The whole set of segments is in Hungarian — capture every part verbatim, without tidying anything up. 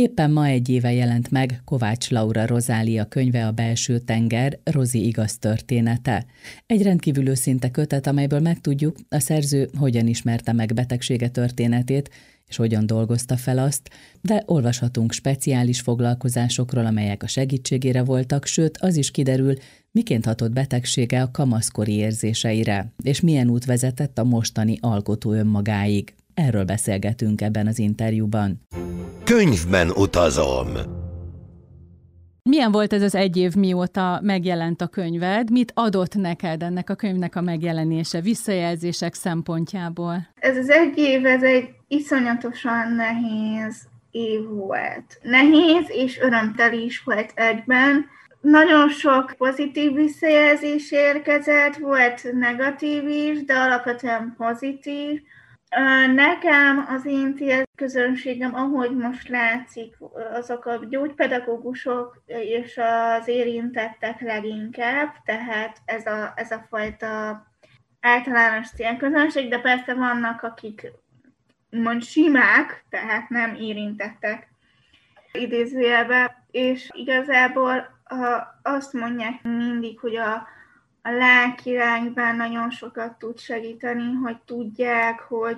Éppen ma egy éve jelent meg Kovács Laura Rozália könyve, a Belső tenger, Rozi igaz története. Egy rendkívül őszinte kötet, amelyből megtudjuk, a szerző hogyan ismerte meg betegsége történetét, és hogyan dolgozta fel azt, de olvashatunk speciális foglalkozásokról, amelyek a segítségére voltak, sőt az is kiderül, miként hatott betegsége a kamaszkori érzéseire, és milyen út vezetett a mostani alkotó önmagáig. Erről beszélgetünk ebben az interjúban. Könyvben utazom. Milyen volt ez az egy év, mióta megjelent a könyved? Mit adott neked ennek a könyvnek a megjelenése, visszajelzések szempontjából? Ez az egy év, ez egy iszonyatosan nehéz év volt. Nehéz és örömteli is volt egyben. Nagyon sok pozitív visszajelzés érkezett, volt negatív is, de alapvetően pozitív. Nekem az én célközönségem, ahogy most látszik, azok a gyógypedagógusok és az érintettek leginkább, tehát ez a, ez a fajta általános célközönség, de persze vannak, akik mond simák, tehát nem érintettek idézőjelben, és igazából azt mondják mindig, hogy a A lelkirányban nagyon sokat tud segíteni, hogy tudják, hogy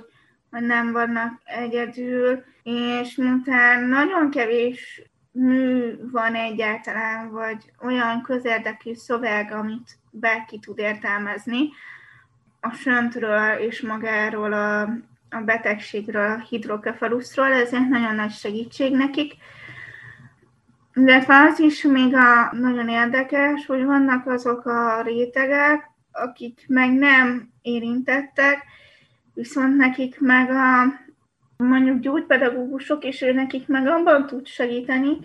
nem vannak egyedül, és miután nagyon kevés mű van egyáltalán, vagy olyan közérdekű szöveg, amit bárki tud értelmezni, a söntről és magáról, a, a betegségről, a hidrokefaluszról, ezért nagyon nagy segítség nekik. De az is még a, nagyon érdekes, hogy vannak azok a rétegek, akik meg nem érintettek, viszont nekik meg a mondjuk gyógypedagógusok, és ő nekik meg abban tud segíteni,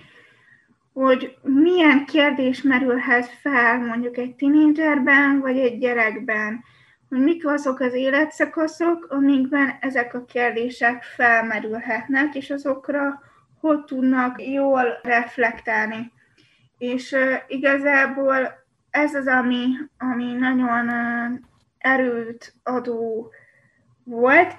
hogy milyen kérdés merülhet fel mondjuk egy tinédzserben, vagy egy gyerekben, hogy mik azok az életszakaszok, amikben ezek a kérdések felmerülhetnek, és azokra hogy tudnak jól reflektálni. És uh, igazából ez az, ami, ami nagyon uh, erőt adó volt.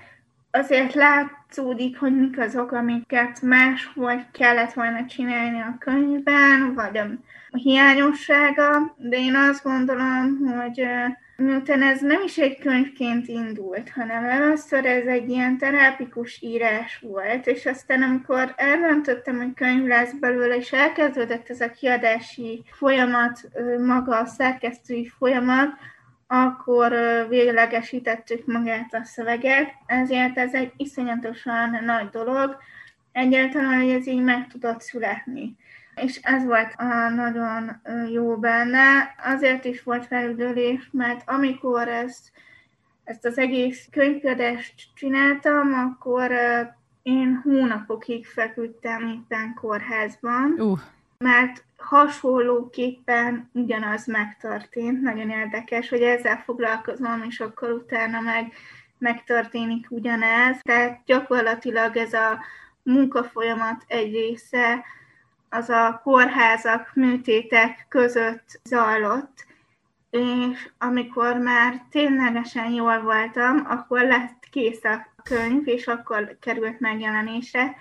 Azért látszódik, hogy mik azok, amiket máshogy kellett volna csinálni a könyvben, vagy a, a hiányossága, de én azt gondolom, hogy uh, miután ez nem is egy könyvként indult, hanem először ez egy ilyen terápikus írás volt, és aztán amikor eldöntöttem, hogy könyv lesz belőle, és elkezdődött ez a kiadási folyamat, maga a szerkesztői folyamat, akkor véglegesítettük magát a szöveget, ezért ez egy iszonyatosan nagy dolog, egyáltalán, hogy ez így meg tudott születni. És ez volt a nagyon jó benne. Azért is volt felüdülés, mert amikor ezt, ezt az egész könyvködést csináltam, akkor én hónapokig feküdtem éppen kórházban, uh. mert hasonlóképpen ugyanaz megtörtént. Nagyon érdekes, hogy ezzel foglalkozom, és akkor utána meg megtörténik ugyanez. Tehát gyakorlatilag ez a munkafolyamat egy része, az a kórházak, műtétek között zajlott, és amikor már ténylegesen jól voltam, akkor lett kész a könyv, és akkor került megjelenésre,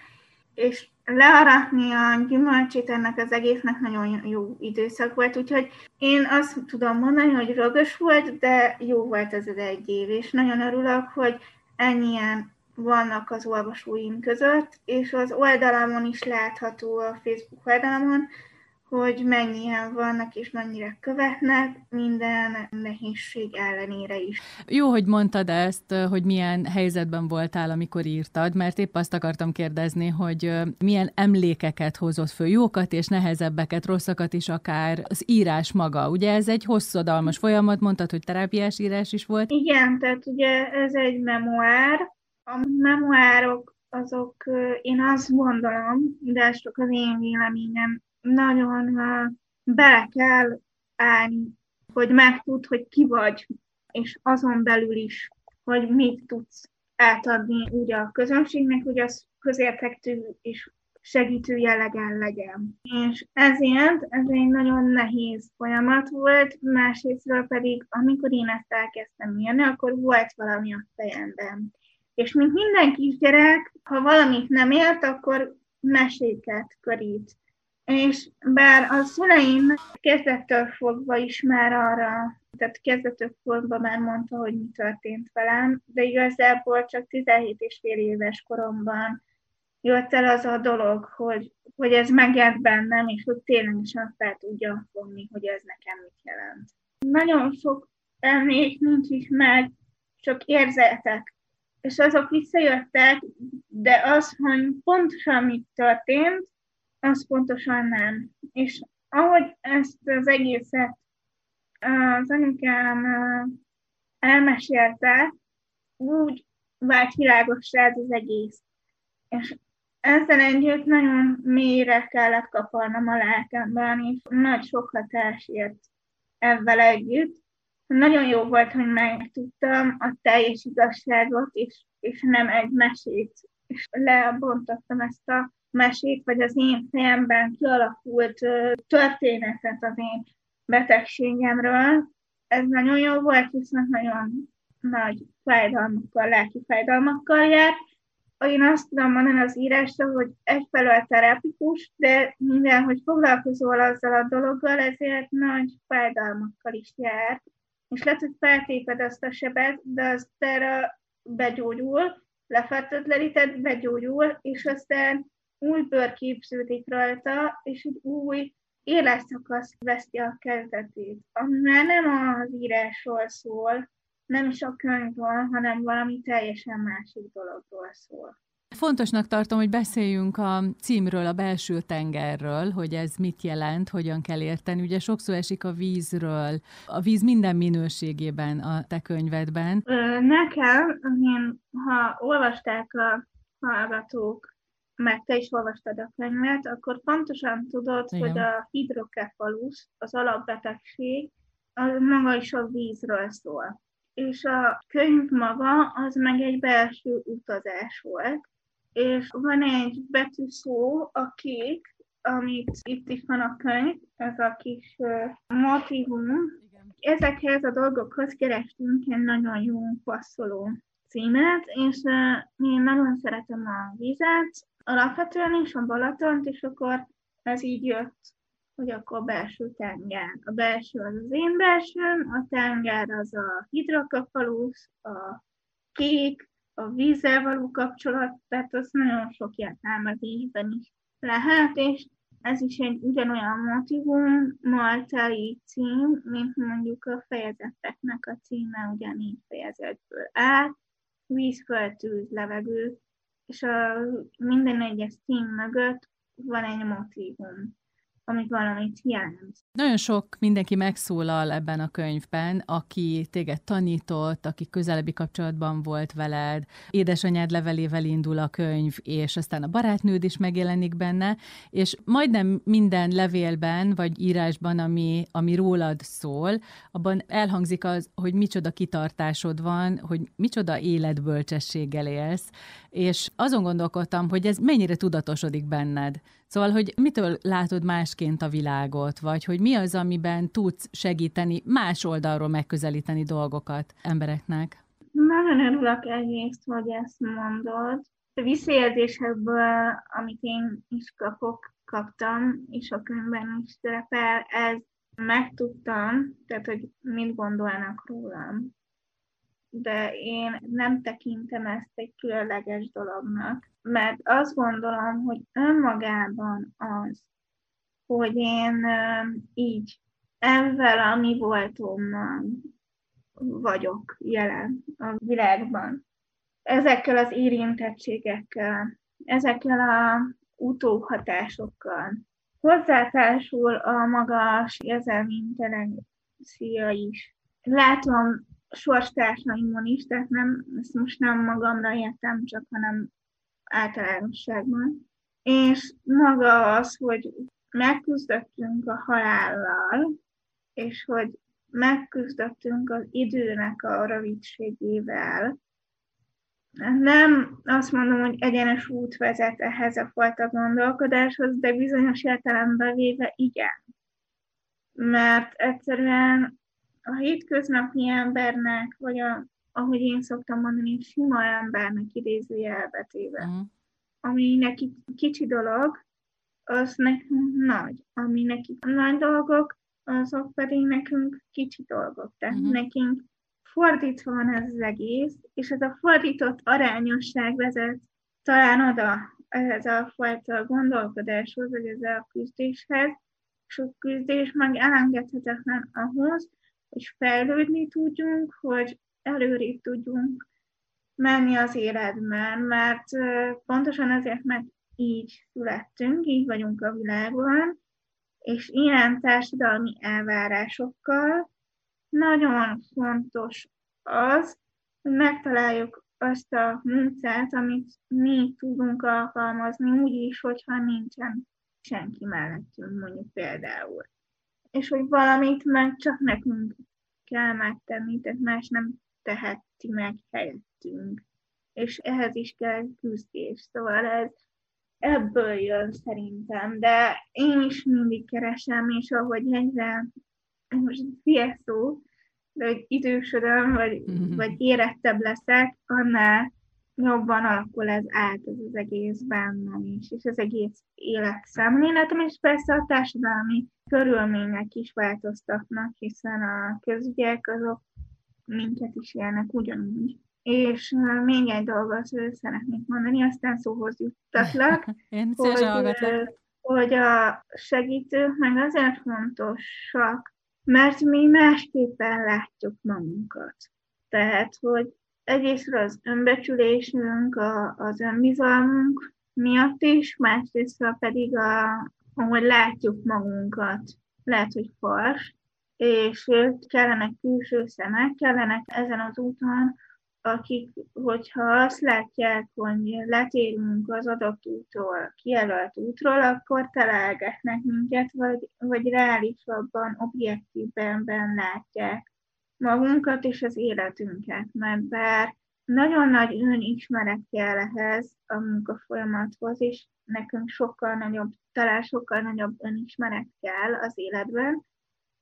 és learatni a gyümölcsét ennek az egésznek nagyon jó időszak volt, úgyhogy én azt tudom mondani, hogy rögös volt, de jó volt ez az egy év, és nagyon örülök, hogy ennyien vannak az olvasóim között, és az oldalamon is látható, a Facebook oldalamon, hogy mennyien vannak és mennyire követnek, minden nehézség ellenére is. Jó, hogy mondtad ezt, hogy milyen helyzetben voltál, amikor írtad, mert épp azt akartam kérdezni, hogy milyen emlékeket hozott föl, jókat és nehezebbeket, rosszakat is akár, az írás maga. Ugye ez egy hosszadalmas folyamat, mondtad, hogy terápiás írás is volt. Igen, tehát ugye ez egy memoár. A memoárok, azok, én azt gondolom, de csak az én véleményem, nagyon bele kell állni, hogy megtudd, hogy ki vagy, és azon belül is, hogy mit tudsz átadni úgy a közönségnek, hogy az közérthető és segítő jellegen legyen. És ezért ez egy nagyon nehéz folyamat volt, másrésztről pedig, amikor én ezt elkezdtem írni, akkor volt valami a fejemben. És mint minden kisgyerek, ha valamit nem ért, akkor meséket körít. És bár a szüleim kezdettől fogva is már arra, tehát kezdettől fogva már mondta, hogy mi történt velem, de igazából csak tizenhét és fél éves koromban jött el az a dolog, hogy, hogy ez megjelent bennem, és hogy ténylegesen fel tudjam fogni, hogy ez nekem mit jelent. Nagyon sok emlék nincs is meg, csak érzeltek. És azok visszajöttek, de az, hogy pontosan mit történt, az pontosan nem. És ahogy ezt az egészet az anyukám elmesélte, úgy vált világossá az egész. És ezzel együtt nagyon mélyre kellett kaparnom a lelkemben, és nagy sok hatás ért ezzel együtt. Nagyon jó volt, hogy megtudtam a teljes igazságot, és, és nem egy mesét. És lebontottam ezt a mesét, vagy az én fejemben kialakult történetet az én betegségemről. Ez nagyon jó volt, viszont nagyon nagy fájdalmakkal, lelki fájdalmakkal járt. Én azt tudom mondani az írásra, hogy egyfelől terápikus, de mivel, hogy foglalkozol azzal a dologgal, ezért nagy fájdalmakkal is jár. És lehet, hogy feltéped azt a sebet, de aztán begyógyul, lefertőtleníted, begyógyul, és aztán új bőr képződik rajta, és egy új életszakasz veszti a kezdetét, ami már nem az írásról szól, nem is a könyvről, hanem valami teljesen másik dologról szól. Fontosnak tartom, hogy beszéljünk a címről, a Belső tengerről, hogy ez mit jelent, hogyan kell érteni. Ugye sokszor esik a vízről, a víz minden minőségében a te könyvedben. Nekem, én, ha olvasták a hallgatók, meg te is olvastad a könyvet, akkor pontosan tudod, igen, hogy a hidrokefalusz, az alapbetegség, az maga is a vízről szól. És a könyv maga az meg egy belső utazás volt, és van egy betűszó, a kék, amit itt is van a könyv, ez a kis uh, motívum. Ezekhez a dolgokhoz kerestünk egy nagyon jó passzoló címet, és uh, én nagyon szeretem a vizet, alapvetően is a Balatont, és akkor ez így jött, hogy akkor belső tenger. A belső az az én belsőm, a tenger az a hidrokefalusz, a kék, a vízzel való kapcsolat, tehát az nagyon sok értelmezésben is lehet, és ez is egy ugyanolyan motivummal teli cím, mint mondjuk a fejezeteknek a címe, ugyanígy fejezetből áll, víz, föld, tűz, levegő, és a minden egyes cím mögött van egy motívum, amit valamit hiányzik. Nagyon sok mindenki megszólal ebben a könyvben, aki téged tanított, aki közelebbi kapcsolatban volt veled, édesanyád levelével indul a könyv, és aztán a barátnőd is megjelenik benne, és majdnem minden levélben, vagy írásban, ami, ami rólad szól, abban elhangzik az, hogy micsoda kitartásod van, hogy micsoda életbölcsességgel élsz, és azon gondolkodtam, hogy ez mennyire tudatosodik benned. Szóval, hogy mitől látod másként a világot, vagy hogy mi az, amiben tudsz segíteni, más oldalról megközelíteni dolgokat embereknek? Nagyon örülök egyrészt, hogy ezt mondod. A visszajelzésekből, amit én is kapok, kaptam, és a könyvben is szerepel, ezt megtudtam, tehát, hogy mit gondolnak rólam. De én nem tekintem ezt egy különleges dolognak, mert azt gondolom, hogy önmagában az, hogy én így ezzel a mi voltommal vagyok jelen a világban. Ezekkel az érintettségekkel, ezekkel az utóhatásokkal. Hozzátársul a magas érzelmi intelligencia is. Látom sorstársaimon is, tehát nem, ezt most nem magamra értem csak, hanem általánosságban. És maga az, hogy megküzdöttünk a halállal, és hogy megküzdöttünk az időnek a rövidségével. Nem azt mondom, hogy egyenes út vezet ehhez a fajta gondolkodáshoz, de bizonyos értelemben véve igen. Mert egyszerűen a hétköznapi embernek, vagy a, ahogy én szoktam mondani, sima embernek idézőjelbetéve, mm. ami neki kicsi dolog, az nekünk nagy. Ami neki nagy dolgok, azok pedig nekünk kicsi dolgok. Tehát uh-huh. nekünk fordítva van ez az egész, és ez a fordított arányosság vezet talán oda ez a fajta gondolkodáshoz, vagy ez a küzdéshez, és a küzdés meg elengedhetetlen ahhoz, hogy fejlődni tudjunk, hogy előrébb tudjunk menni az életben, mert pontosan azért, mert így születtünk, így vagyunk a világban, és ilyen társadalmi elvárásokkal nagyon fontos az, hogy megtaláljuk azt a munkát, amit mi tudunk alkalmazni, úgyis, hogyha nincsen senki mellettünk, mondjuk például. És hogy valamit meg csak nekünk kell megtenni, tehát más nem teheti meg helyettünk. És ehhez is kell küzdés. Szóval ez ebből jön szerintem, de én is mindig keresem, és ahogy egyre, most ilyen szó, de hogy idősödöm, vagy, mm-hmm. vagy érettebb leszek, annál jobban alakul ez át ez az egész bennem is, és az egész életszemléletem, és persze a társadalmi körülmények is változtatnak, hiszen a közügyek azok minket is élnek ugyanúgy. És még egy dolgot szeretnék mondani, aztán szóhoz juttatlak, hogy, hogy a segítők meg azért fontosak, mert mi másképpen látjuk magunkat. Tehát, hogy egyrészről az önbecsülésünk, a, az önbizalmunk miatt is, másrészről pedig, a, ahogy látjuk magunkat, lehet, hogy fals, és kellenek külső szemek, kellenek ezen az úton, akik, hogyha azt látják, hogy letérünk az adott útról, kijelölt útról, akkor találgatnak minket, vagy, vagy reálisabban, objektívben látják magunkat és az életünket. Mert bár nagyon nagy önismeret kell ehhez a munkafolyamathoz, és nekünk sokkal nagyobb, talán sokkal nagyobb önismeret kell az életben,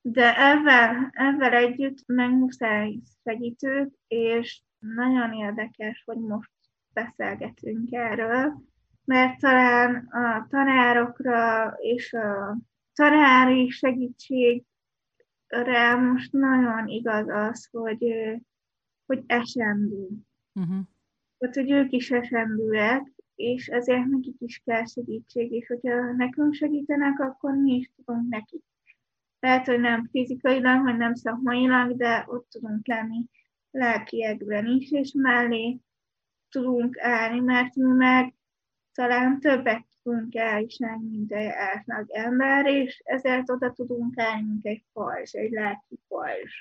de ezzel, ezzel együtt meg muszáj segítők, és nagyon érdekes, hogy most beszélgetünk erről, mert talán a tanárokra és a tanári segítségre most nagyon igaz az, hogy, hogy esendő. Uh-huh. Hát, hogy ők is esendőek, és ezért nekik is kell segítség, és hogyha nekünk segítenek, akkor mi is tudunk nekik. Lehet, hogy nem fizikailag, vagy nem szakmailag, de ott tudunk lenni lelkiekben is, és mellé tudunk állni, mert mi meg talán többet tudunk elviselni, mint egy átlag ember, és ezért oda tudunk állni, mint egy pajzs, egy lelki pajzs.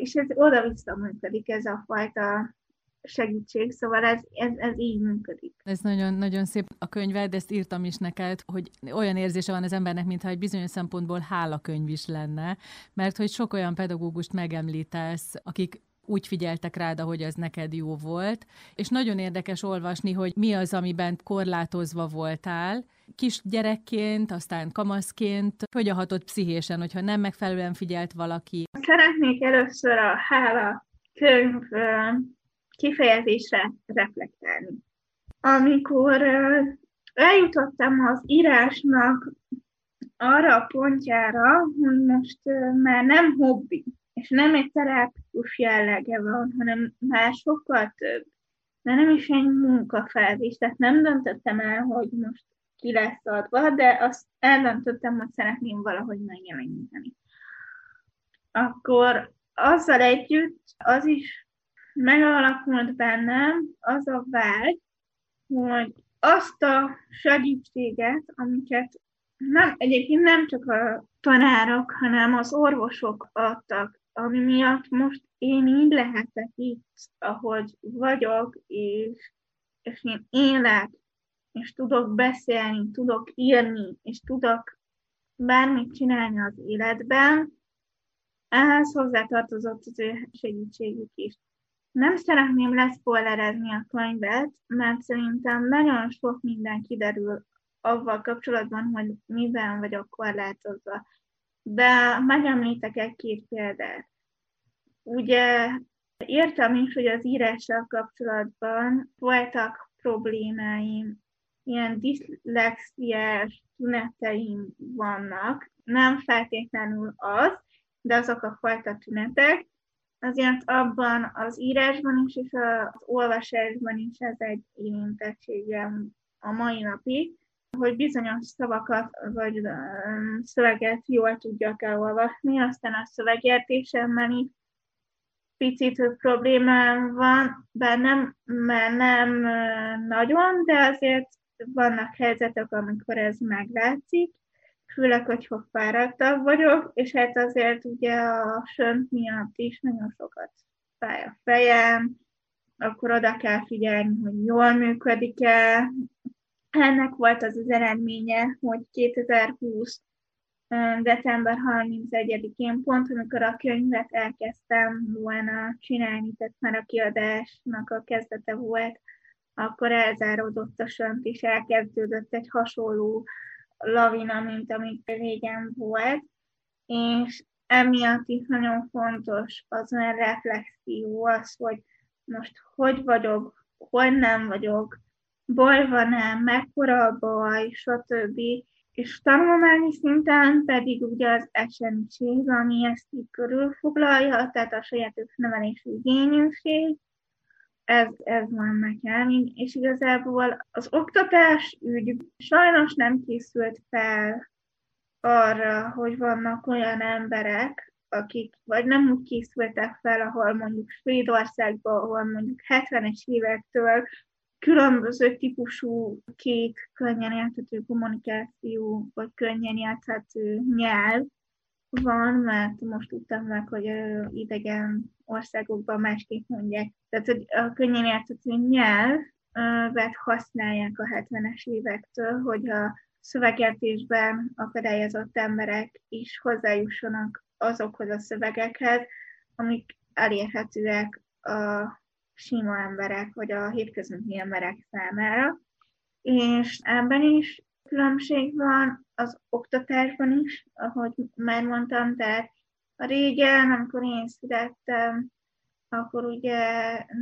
És ez oda-vissza működik ez a fajta segítség, szóval ez, ez, ez így működik. Ez nagyon-nagyon szép a könyved, ezt írtam is neked, hogy olyan érzése van az embernek, mintha egy bizonyos szempontból hálakönyv is lenne, mert hogy sok olyan pedagógust megemlítesz, akik úgy figyeltek rád, ahogy az neked jó volt, és nagyon érdekes olvasni, hogy mi az, amiben korlátozva voltál, kisgyerekként, aztán kamaszként, hogyan hatott pszichésen, hogyha nem megfelelően figyelt valaki. Szeretnék először a hála könyv kifejezésre reflektálni. Amikor eljutottam az írásnak arra a pontjára, hogy most már nem hobbi, és nem egy terápikus jellege van, hanem már sokkal több. De nem is egy munkafázis, tehát nem döntöttem el, hogy most ki lesz adva, de azt eldöntöttem, hogy szeretném valahogy megjeleníteni. Akkor azzal együtt az is megalakult bennem az a vágy, hogy azt a segítséget, amiket nem, egyébként nem csak a tanárok, hanem az orvosok adtak, ami miatt most én így lehetek itt, ahogy vagyok, és, és én élek, és tudok beszélni, tudok írni, és tudok bármit csinálni az életben, ehhez hozzátartozott az ő segítségük is. Nem szeretném leszpoilerezni a könyvet, mert szerintem nagyon sok minden kiderül avval kapcsolatban, hogy miben vagyok korlátozva. De megemlítek egy-két példát. Ugye értem is, hogy az írással kapcsolatban voltak problémáim ilyen diszlexiás tüneteim vannak, nem feltétlenül az, de azok a fajta tünetek, azért abban az írásban is, és az olvasásban is ez egy érintettségem a mai napig, hogy bizonyos szavakat vagy szöveget jól tudjak elolvasni, aztán a szövegértésemmel is picit problémám van bennem, mert nem nagyon, de azért vannak helyzetek, amikor ez meglátszik, főleg, hogyha fáradtabb vagyok, és hát azért ugye a sönt miatt is nagyon sokat fáj a fejem, akkor oda kell figyelni, hogy jól működik-e. Ennek volt az az eredménye, hogy kétezer-húsz. december harmincegyedikén pont, amikor a könyvet elkezdtem volna csinálni, tehát már a kiadásnak a kezdete volt, akkor elzáródott a sönt, és elkezdődött egy hasonló lavina, mint amik régen volt, és emiatt is nagyon fontos az olyan reflexió az, hogy most hogy vagyok, hogy nem vagyok, baj van-e, mekkora a baj, stb. És tanulmányi szinten pedig ugye az es en i-ség, ami ezt így körülfoglalja, tehát a sajátos nevelési igényűség, ez, ez van nekem, és igazából az oktatás ügy sajnos nem készült fel arra, hogy vannak olyan emberek, akik vagy nem úgy készültek fel, ahol mondjuk Svédországban, ahol mondjuk hetvenes évektől különböző típusú két könnyen érthető kommunikáció, vagy könnyen érthető nyelv van, mert most tudtam meg, hogy idegen országokban másképp mondják. Tehát, hogy a könnyen érthető nyelvet használják a hetvenes évektől, hogy a szövegértésben akadályozott emberek is hozzájussanak azokhoz a szövegekhez, amik elérhetőek a sima emberek, vagy a hétköznapi emberek számára. És ebben is különbség van, az oktatásban is, ahogy már mondtam, tehát régen, amikor én születtem, akkor ugye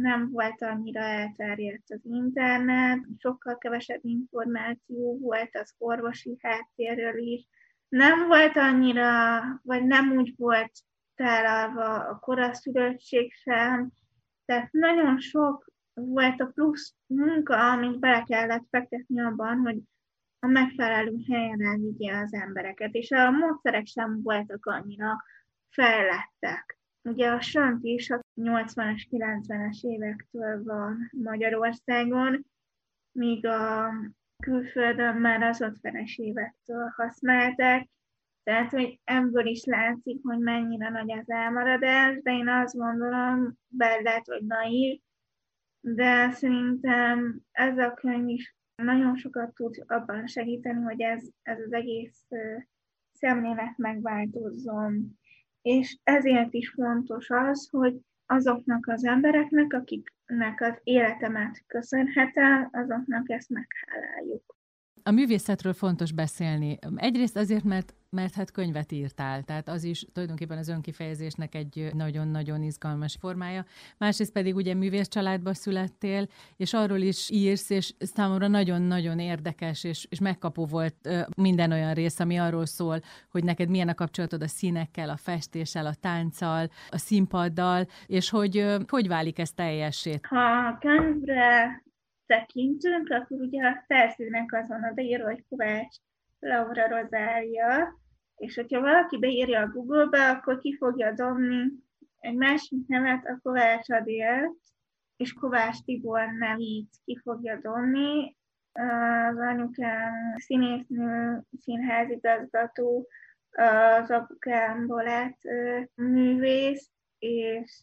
nem volt annyira elterjedt az internet, sokkal kevesebb információ volt az orvosi háttérről is, nem volt annyira, vagy nem úgy volt tálalva a koraszülöttség sem, tehát nagyon sok volt a plusz munka, amit bele kellett fektetni abban, hogy a megfelelő helyen elvigye az embereket, és a módszerek sem voltak annyira fejlettek. Ugye a sönt is a nyolcvanas, kilencvenes évektől van Magyarországon, míg a külföldön már az ötvenes évektől használták, tehát, hogy ebből is látszik, hogy mennyire nagy az elmaradás, de én azt gondolom, bár lehet, hogy naív, de szerintem ez a könyv is nagyon sokat tud abban segíteni, hogy ez, ez az egész szemlélet megváltozzon. És ezért is fontos az, hogy azoknak az embereknek, akiknek az életemet köszönhetem, azoknak ezt megháláljuk. A művészetről fontos beszélni. Egyrészt azért, mert, mert hát könyvet írtál, tehát az is tulajdonképpen az önkifejezésnek egy nagyon-nagyon izgalmas formája. Másrészt pedig ugye művész családba születtél, és arról is írsz, és számomra nagyon-nagyon érdekes, és, és megkapó volt minden olyan rész, ami arról szól, hogy neked milyen a kapcsolatod a színekkel, a festéssel, a tánccal, a színpaddal, és hogy hogy válik ez teljessé? Ha könyvre tekintünk, akkor ugye a szerzőnek azon a beírva, hogy Kovács Laura Rozália, és hogyha valaki beírja a Google-be, akkor ki fogja dobni egy másik nevet, a Kovács Adélt, és Kovács Tibor nevét ki fogja dobni. Az anyukám színésznő, színházigazgató, az apukámból lett művész, és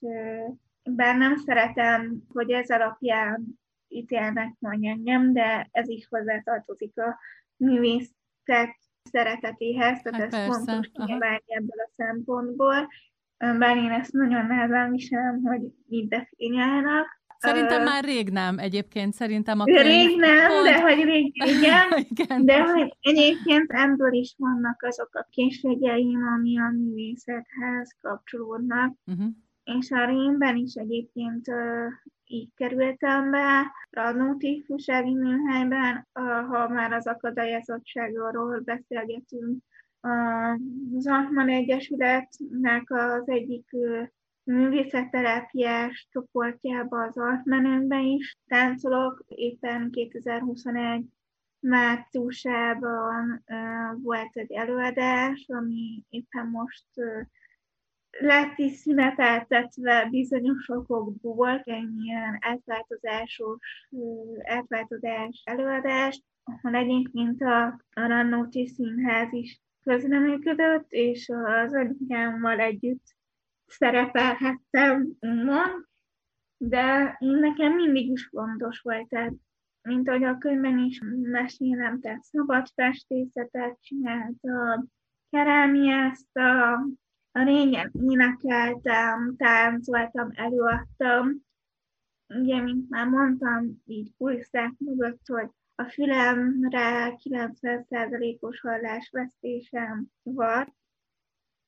bár nem szeretem, hogy ez alapján ítélnek majd engem, de ez is hozzátartozik a művészet szeretetéhez, tehát hát ez fontos kiemelni ebből a szempontból. Bár én ezt nagyon nehezen viselem, hogy mit definiálnak. Szerintem már rég nem egyébként, szerintem a könyv... Rég nem, pont... de hogy rég igen, igen. De hogy egyébként ebből is vannak azok a készségeim, ami a művészethez kapcsolódnak. Uh-huh. És a rémben is egyébként így kerültem be Arnóti Fősági Műhelyben. Ha már az akadályozottságról beszélgetünk, az Altman Egyesületnek az egyik művészetterápiás csoportjában, az Altmanben is táncolok. Éppen kétezer-huszonegy márciusában volt egy előadás, ami éppen most lett is szüneteltetve bizonyos okokból, egy ilyen átváltozásos, átváltozás előadást, ahol egyébként a Arnóti Színház is közreműködött, és az anyukámmal együtt szerepelhettem onnan, de nekem mindig is fontos volt, tehát mint ahogy a könyvben is mesélem, tehát szabad festészetet csináltam, kerámiáztam, a régen énekeltem, táncoltam, előadtam. Ugye, mint már mondtam, így kulisszák mögött, hogy a fülemre kilencven százalékos hallásvesztésem van.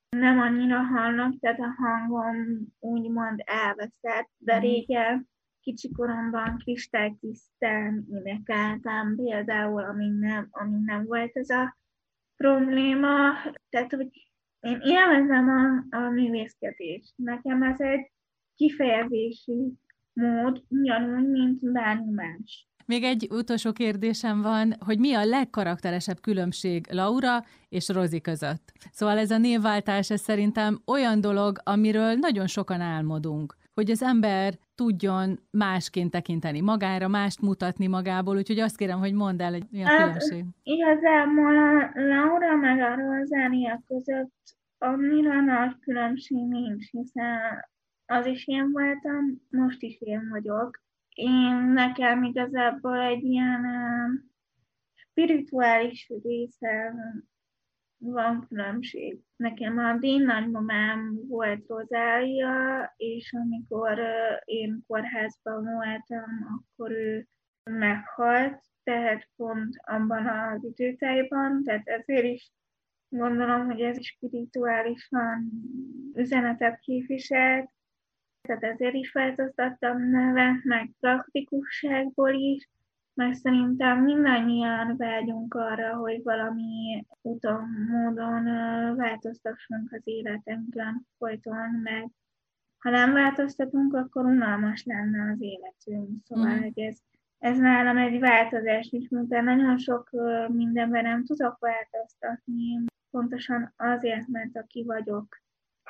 Nem annyira hallom, tehát a hangom úgymond elveszett, de régen kicsikoromban kristálytisztán énekeltem például, amíg nem, amíg nem volt ez a probléma. Tehát, hogy én élvezem a, a művészkedést. Nekem ez egy kifejezési mód, ugyanúgy, mint bármi más. Még egy utolsó kérdésem van, hogy mi a legkarakteresebb különbség Laura és Rozi között? Szóval ez a névváltás, ez szerintem olyan dolog, amiről nagyon sokan álmodunk, hogy az ember tudjon másként tekinteni magára, mást mutatni magából, úgyhogy azt kérem, hogy mondd el, hogy mi a különbség. Igazából a Laura meg a Rozália között annyira nagy különbség nincs, hiszen az is én voltam, most is én vagyok. Én nekem igazából egy ilyen uh, spirituális része van különbség. Nekem az én nagymamám volt Rozália, és amikor uh, én kórházban voltam, akkor ő meghalt, tehát pont abban az időtájban, tehát ezért is gondolom, hogy ez spirituálisan üzenetet képviselt, tehát ezért is változtattam nevet, meg praktikusságból is, mert szerintem mindannyian vágyunk arra, hogy valami úton, módon változtassunk az életünkön folyton, mert ha nem változtatunk, akkor unalmas lenne az életünk. Szóval mm. hogy ez, ez nálam egy változás is, mert nagyon sok mindenben nem tudok változtatni, pontosan azért, mert aki vagyok,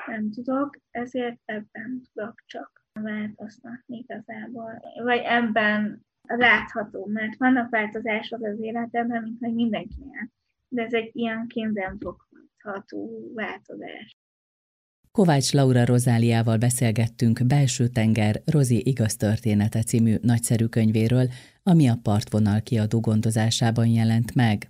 nem tudok, ezért ebben tudok csak változtatni igazából. Vagy ebben látható, mert vannak változások az életemben, mint hogy mindenkinek. De ez egy ilyen kézzelfogható változás. Kovács Laura Rozáliával beszélgettünk Belső tenger, Rozi igaz története című nagyszerű könyvéről, ami a Partvonal Kiadó gondozásában jelent meg.